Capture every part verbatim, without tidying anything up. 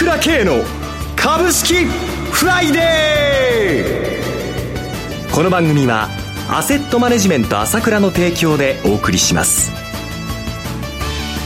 倉慶の株式フライデー。この番組はアセットマネジメント朝倉の提供でお送りします。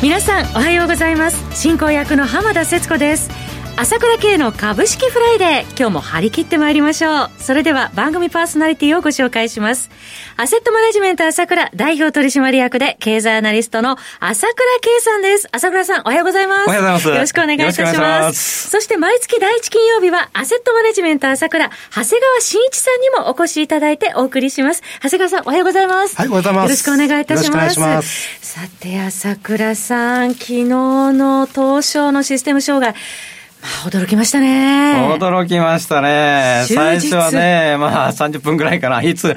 皆さんおはようございます。進行役の浜田節子です。朝倉慶の株式フライデー、今日も張り切ってまいりましょう。それでは番組パーソナリティをご紹介します。アセットマネジメント朝倉代表取締役で経済アナリストの朝倉慶さんです。朝倉さんおはようございます。おはようございます。よろしくお願いいたします。よろしくお願いします。そして毎月第一金曜日はアセットマネジメント朝倉長谷川真一さんにもお越しいただいてお送りします。長谷川さんおはようございます。はい、おはようございます。よろしくお願いいたします。よろしくお願いします。さて朝倉さん、昨日の東証のシステム障害、驚きましたね。驚きましたね。最初はね、まあさんじゅっぷんぐらいかな、いつ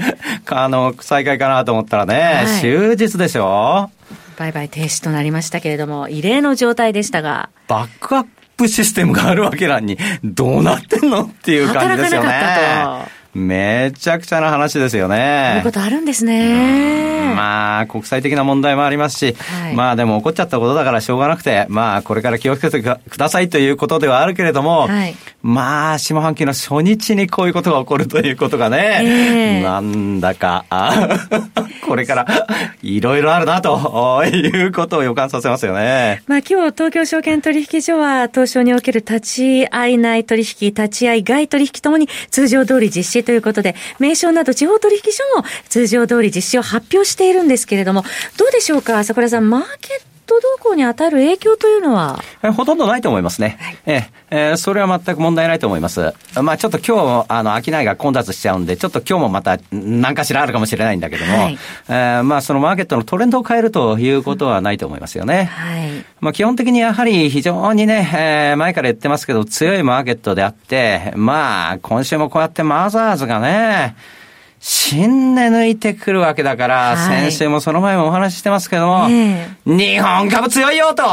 あの再開かなと思ったらね、はい、終日でしょ。売買停止となりましたけれども、異例の状態でしたが、バックアップシステムがあるわけなのにどうなってんのっていう感じですよね。働かなかったと。めちゃくちゃな話ですよね。そういうことあるんですね。まあ国際的な問題もありますし、はい、まあでも起こっちゃったことだからしょうがなくて、まあこれから気をつけてくださいということではあるけれども、はい、まあ下半期の初日にこういうことが起こるということがね、えー、なんだかこれからいろいろあるなということを予感させますよね。まあ今日東京証券取引所は東証における立ち会い内取引、立ち会い外取引ともに通常通り実施ということで、名称など地方取引所も通常通り実施を発表しているんですけれども、どうでしょうか朝倉さん、マーケット動向に与える影響というのはほとんどないと思いますね、はい、ええー、それは全く問題ないと思います。まあちょっと今日あの商いが混雑しちゃうんで、ちょっと今日もまた何かしらあるかもしれないんだけども、はい、えー、まあそのマーケットのトレンドを変えるということはないと思いますよね、うん、はい、まあ基本的にやはり非常にね、えー、前から言ってますけど強いマーケットであって、まあ今週もこうやってマザーズがね新値抜いてくるわけだから、はい、先週もその前もお話ししてますけども、えー、日本株強いよと、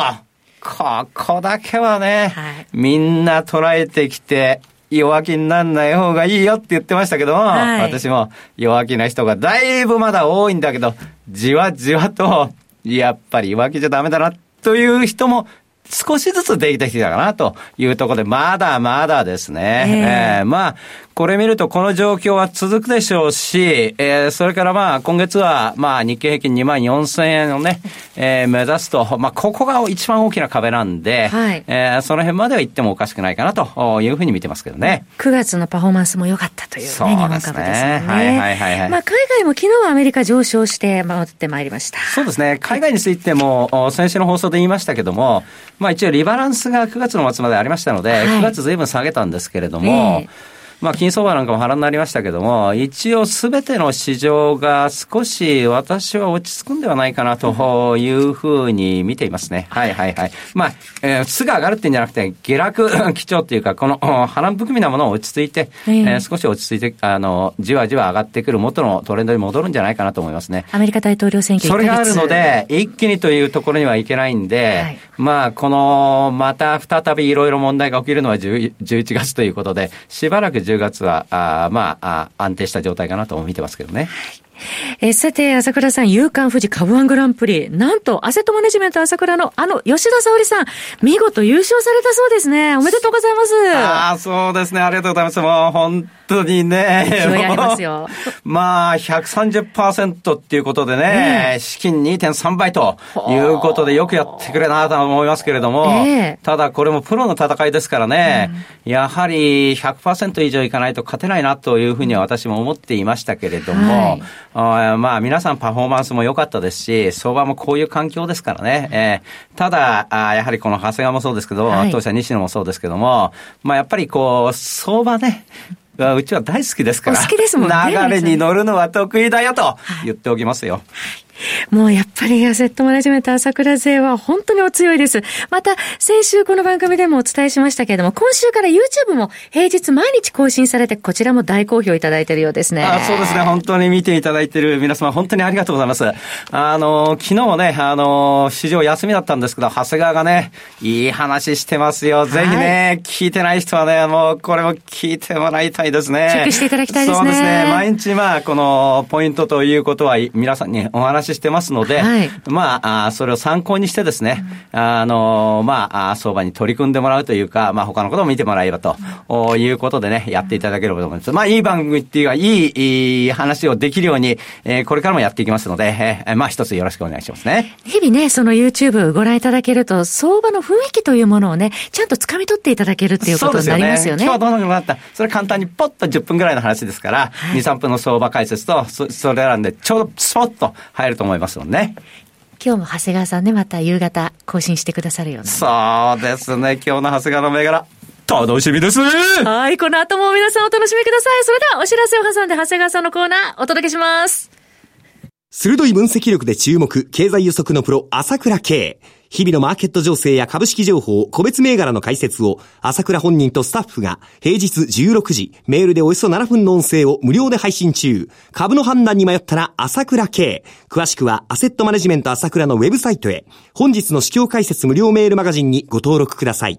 ここだけはね、はい、みんな捉えてきて弱気にならない方がいいよって言ってましたけども、はい、私も弱気な人がだいぶまだ多いんだけど、じわじわとやっぱり弱気じゃダメだなという人も少しずつできてきたかなというところで、まだまだですね、えーえー、まあこれ見るとこの状況は続くでしょうし、えー、それからまあ今月はまあ日経平均 にまんよんせんえんをね、えー、目指すと、まあここが一番大きな壁なんで、はい、えー、その辺までは行ってもおかしくないかなというふうに見てますけどね。くがつのパフォーマンスも良かったというね、そうですね、日本株ですよね。はいはいはい、はい、まあ海外も昨日はアメリカ上昇して戻ってまいりました。そうですね、海外についても先週の放送で言いましたけども、まあ一応リバランスがくがつの末までありましたので、はい、くがつ随分下げたんですけれども、えーまあ金相場なんかも波乱になりましたけども、一応すべての市場が少し私は落ち着くんではないかなというふうに見ていますね。はいはいはい。まあ、えー、すぐ上がるっていうんじゃなくて、下落基調っていうか、この波乱含みなものを落ち着いて、えー、少し落ち着いて、あの、じわじわ上がってくる元のトレンドに戻るんじゃないかなと思いますね。アメリカ大統領選挙、それがあるので、一気にというところにはいけないんで、はい、まあこの、また再びいろいろ問題が起きるのはじゅういちがつということで、しばらくじゅうがつはあまああ安定した状態かなと見てますけどね。えー、さて朝倉さん、夕刊フジ株いちグランプリ、なんとアセットマネジメント朝倉のあの吉田沙保里さん、見事優勝されたそうですね。おめでとうございます。ああ、そうですね、ありがとうございます。もう本当にね、勢いありますよ。まあ ひゃくさんじゅっパーセント っていうことでね、えー、資金 にてんさんばいということでよくやってくれなと思いますけれども、えー、ただこれもプロの戦いですからね、うん、やはり ひゃくパーセント 以上いかないと勝てないなというふうには私も思っていましたけれども、はい、あまあ皆さんパフォーマンスも良かったですし、相場もこういう環境ですからね、えー、ただあやはりこの長谷川もそうですけど、はい、当社西野もそうですけども、まあやっぱりこう相場ね、うちは大好きですから、好きですもんね、流れに乗るのは得意だよと言っておきますよ、はい。もうやっぱりアセットマネジメント朝倉勢は本当にお強いです。また先週この番組でもお伝えしましたけれども、今週から YouTube も平日毎日更新されて、こちらも大好評いただいているようですね。あ、そうですね、本当に見ていただいている皆様本当にありがとうございます。あの昨日もね、あの市場休みだったんですけど、長谷川がねいい話してますよ、はい、ぜひね聞いてない人はね、もうこれも聞いてもらいたいですね。チェックしていただきたいですね。そうですね、毎日まあこのポイントということは皆さんにお話話してますので、はい、まあ、それを参考にしてですね、うん、あの、まあ、相場に取り組んでもらうというか、まあ、他のことも見てもらえばと、うん、いうことでね、やっていただければと思います。まあ、いい番組っていうか、いい、いい話をできるように、えー、これからもやっていきますので、えー、まあ、一つよろしくお願いしますね。日々ね、その YouTube をご覧いただけると、相場の雰囲気というものをね、ちゃんと掴み取っていただけるっていうことになりますよね。そうですよね。今日はどのようになった。それ簡単にポッとじゅっぷんぐらいの話ですから、はい、に、さんぷんの相場解説と、そ, それらんで、ちょうどスポッと入ると思いますもんね。今日も長谷川さんね、また夕方更新してくださるような。そうですね。今日の長谷川の銘柄、楽しみです。はい、この後も皆さんお楽しみください。それではお知らせを挟んで長谷川さんのコーナーお届けします。鋭い分析力で注目、経済予測のプロ、朝倉慶。日々のマーケット情勢や株式情報、個別銘柄の解説を、朝倉本人とスタッフが、平日じゅうろくじ、メールでおよそななふんの音声を無料で配信中。株の判断に迷ったら、朝倉慶。詳しくは、アセットマネジメント朝倉のウェブサイトへ、本日の市況解説無料メールマガジンにご登録ください。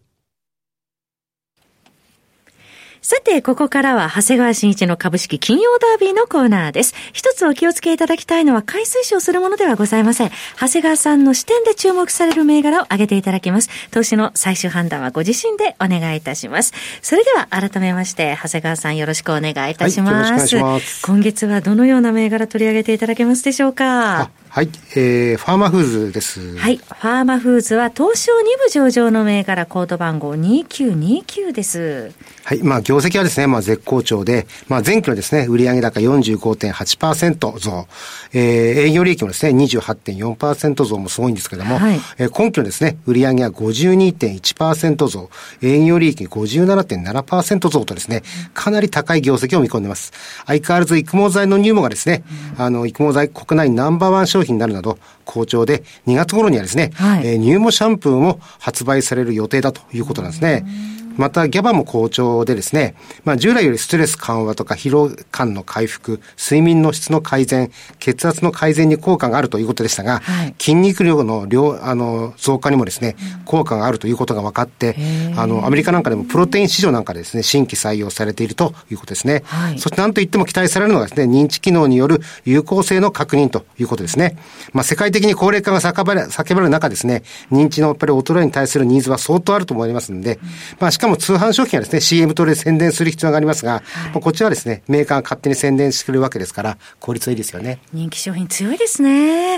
さて、ここからは、長谷川慎一の株式金曜ダービーのコーナーです。一つお気をつけいただきたいのは、買い推奨するものではございません。長谷川さんの視点で注目される銘柄を挙げていただきます。投資の最終判断はご自身でお願いいたします。それでは、改めまして、長谷川さんよろしくお願いいたします。はい、よろしくお願いします。今月はどのような銘柄取り上げていただけますでしょうか？はい、えー、ファーマフーズです。はい、ファーマフーズは東証に部上場の銘柄コード番号にきゅうにきゅうです。はい、まあ業績はですね、まあ絶好調で、まあ前期のですね、売上高 よんじゅうごてんはちパーセント 増、えー、営業利益もですね、にじゅうはちてんよんパーセント 増もすごいんですけども、はい、えー、今期のですね、売上は ごじゅうにてんいちパーセント 増、営業利益 ごじゅうななてんななパーセント 増とですね、かなり高い業績を見込んでます。相変わらず育毛剤の入門がですね、うん、あの育毛剤国内ナンバーワン商品になるなど好調で、にがつ頃にはですね、はい、えー、乳毛シャンプーも発売される予定だということなんですね。またギャバも好調でですね、まあ、従来よりストレス緩和とか疲労感の回復、睡眠の質の改善、血圧の改善に効果があるということでしたが、はい、筋肉量の量あの増加にもですね、効果があるということが分かって、あのアメリカなんかでもプロテイン市場なんかでですね、新規採用されているということですね。はい、そして何といっても期待されるのがですね、認知機能による有効性の確認ということですね。まあ、世界的に高齢化が叫ばれ、叫ばれる中ですね、認知のやっぱり衰えに対するニーズは相当あると思いますので、まあしかも通販商品はですね、シーエム 等で宣伝する必要がありますが、はい、こちらはですね、メーカーが勝手に宣伝してくれるわけですから、効率いいですよね。人気商品強いですね。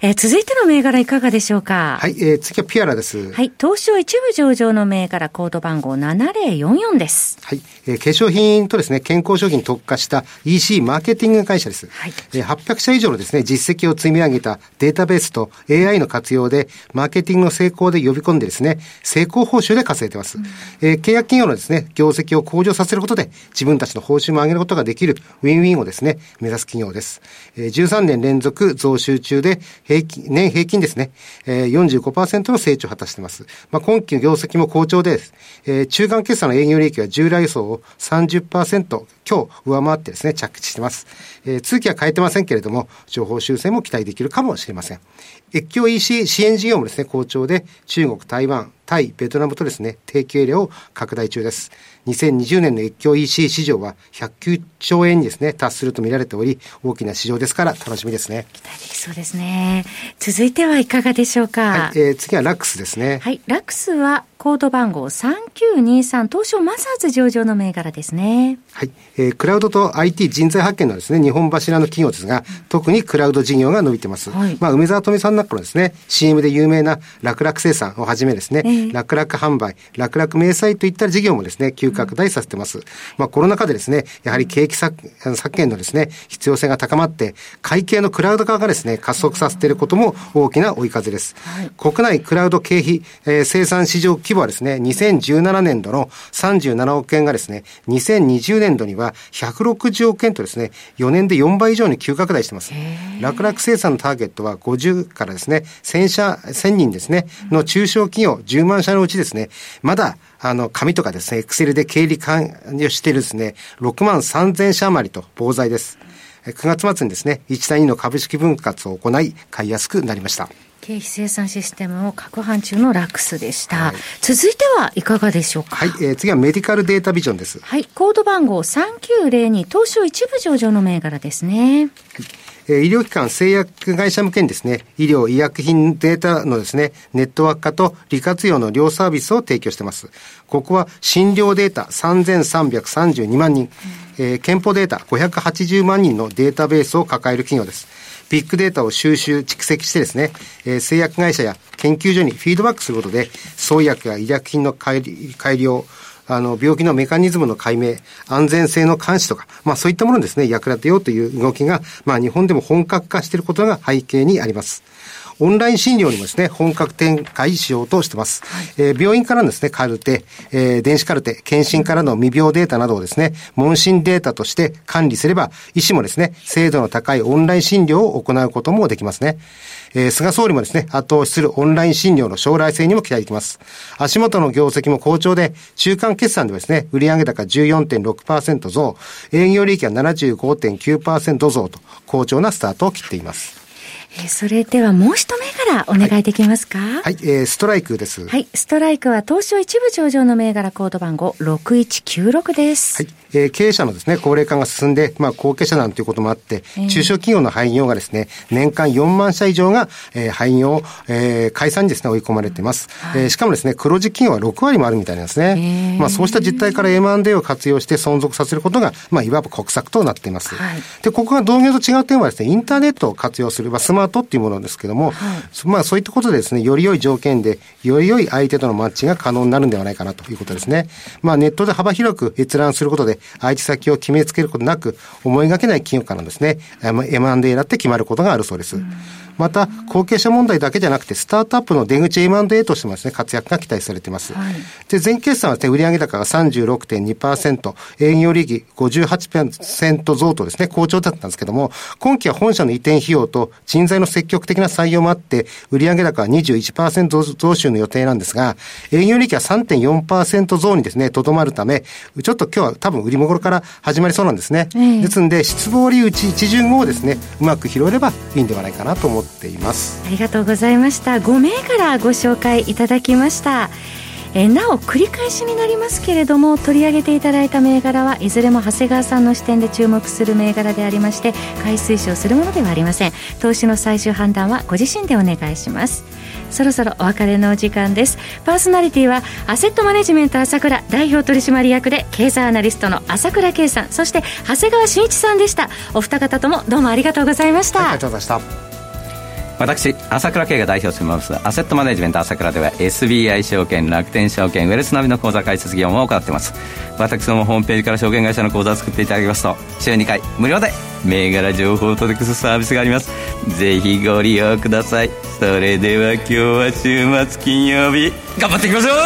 えー、続いての銘柄いかがでしょうか？はい、えー、次はピアラです。はい、東証一部上場の銘柄コード番号ななぜろよんよんです。はい、えー、化粧品とですね、健康商品に特化した イーシー マーケティング会社です。はい、えー、はっぴゃくしゃ以上のですね、実績を積み上げたデータベースと エーアイ の活用で、マーケティングの成功で呼び込んでですね、成功報酬で稼いでます。うん、えー、契約企業のですね、業績を向上させることで、自分たちの報酬も上げることができるウィンウィンをですね、目指す企業です。えー、じゅうさんねん連続増収中で、平均、年平均ですね、えー、よんじゅうごパーセント の成長を果たしています。まあ、今期の業績も好調です。えー、中間決算の営業利益は従来予想を さんじゅっパーセント 強上回ってですね、着地しています。えー、通期は変えてませんけれども、情報修正も期待できるかもしれません。越境 イーシー 支援事業もですね、好調で、中国、台湾、タイ、ベトナムとですね、提携エリアを拡大中です。にせんにじゅうねんの越境 イーシー 市場はひゃくきゅうちょうえんにですね、達すると見られており、大きな市場ですから楽しみですね。期待できそうですね。続いてはいかがでしょうか？はい、えー、次はラックスですね。はい、ラックスはコード番号さんきゅうにさん、東証マザーズ上場の銘柄ですね。はい、えー、クラウドと アイティー 人材派遣のですね、日本柱の企業ですが、特にクラウド事業が伸びてます。はい、まあ、梅沢富美さんなんかのですね、シーエム で有名な楽々生産をはじめですね、えー、楽々販売、楽々明細といった事業もですね、急拡大させてます。まあ、コロナ禍でですね、やはり景気削減のですね、必要性が高まって、会計のクラウド化がですね、加速させていることも大きな追い風です。はい、国内クラウド経費、えー、生産市場規模はですね、にせんじゅうななねん度のさんじゅうななおくえんがですね、にせんにじゅうねん度にはひゃくろくじゅうおくえんとですね、よねんでよんばい以上に急拡大しています。楽々生産のターゲットはごじゅうからですね、せんにんですね、の中小企業じゅうまんしゃのうちですね、まだあの紙とかですね、エクセルで経理管理をしているですね、ろくまんさんぜんしゃ余りと膨大です。くがつまつにですね、いちたいにの株式分割を行い、買いやすくなりました。経費生産システムを拡販中のラックスでした、はい、続いてはいかがでしょうか。はい、えー、次はメディカルデータビジョンです。はい、コード番号さんきゅうぜろに、東証一部上場の銘柄ですね。はい、えー、医療機関製薬会社向けにですね、医療医薬品データのですね、ネットワーク化と利活用の両サービスを提供しています。ここは診療データさんぜんさんびゃくさんじゅうにまんにん、うん、えー、健康データごひゃくはちじゅうまんにんのデータベースを抱える企業です。ビッグデータを収集蓄積してですね、えー、製薬会社や研究所にフィードバックすることで、創薬や医薬品の改良、あの病気のメカニズムの解明、安全性の監視とか、まあそういったものにですね、役立てようという動きが、まあ日本でも本格化していることが背景にあります。オンライン診療にもですね、本格展開しようとしています。えー、病院からのですね、カルテ、えー、電子カルテ、検診からの未病データなどをですね、問診データとして管理すれば、医師もですね、精度の高いオンライン診療を行うこともできますね。えー、菅総理もですね、後押しするオンライン診療の将来性にも期待できます。足元の業績も好調で、中間決算ではですね、売上高 じゅうよんてんろくパーセント 増、営業利益は ななじゅうごてんきゅうパーセント 増と、好調なスタートを切っています。それではもう一銘柄お願いできますか。はい、はい、えー、ストライクです。はい、ストライクは東証一部上場の銘柄、コード番号ろくいちきゅうろくです。はい、えー、経営者のですね、高齢化が進んで、まあ後継者なんていうこともあって、えー、中小企業の廃業がですね、年間よんまんしゃ以上が、えー、廃業、えー、解散にですね、追い込まれています。はい、えー、しかもですね、黒字企業はろくわりもあるみたいなんですね。えー、まあそうした実態から エムアンドエー を活用して存続させることが、まあいわば国策となっています。はい、でここが同業と違う点はですね、インターネットを活用する、まあ、スマートっていうものですけども、はい、まあそういったことでですね、より良い条件でより良い相手とのマッチが可能になるんではないかなということですね。まあネットで幅広く閲覧することで、相手先を決めつけることなく、思いがけない企業からのですね、エムアンドエー だって決まることがあるそうです。うん、また後継者問題だけじゃなくて、スタートアップの出口 エムアンドエー としてもですね、活躍が期待されています。はい、で前決算はですね、売上高が さんじゅうろくてんにパーセント、 営業利益 ごじゅうはちパーセント 増とですね、好調だったんですけども、今期は本社の移転費用と人材の積極的な採用もあって、売上高は にじゅういちパーセント 増収の予定なんですが、営業利益は さんてんよんパーセント 増にですね、とどまるため、ちょっと今日は多分売りもごろから始まりそうなんですね。えー、ですので失望利益一巡をですね、うまく拾えればいいんではないかなと思ってっています。ありがとうございました。ご銘柄ご紹介いただきました。えなお繰り返しになりますけれども、取り上げていただいた銘柄はいずれも長谷川さんの視点で注目する銘柄でありまして、買い推奨するものではありません。投資の最終判断はご自身でお願いします。そろそろお別れのお時間です。パーソナリティはアセットマネジメント朝倉代表取締役で経済アナリストの朝倉圭さん、そして長谷川慎一さんでした。お二方ともどうもありがとうございました。はい、ありがとうございました。私朝倉慶が代表していますアセットマネジメント朝倉では エスビーアイ 証券、楽天証券、ウェルスナビの口座開設業務を行っています。私どもホームページから証券会社の口座を作っていただきますと、週にかい無料で銘柄情報をお届けするサービスがあります。ぜひご利用ください。それでは今日は週末金曜日、頑張っていきましょう。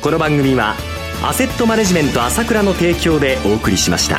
この番組はアセットマネジメント朝倉の提供でお送りしました。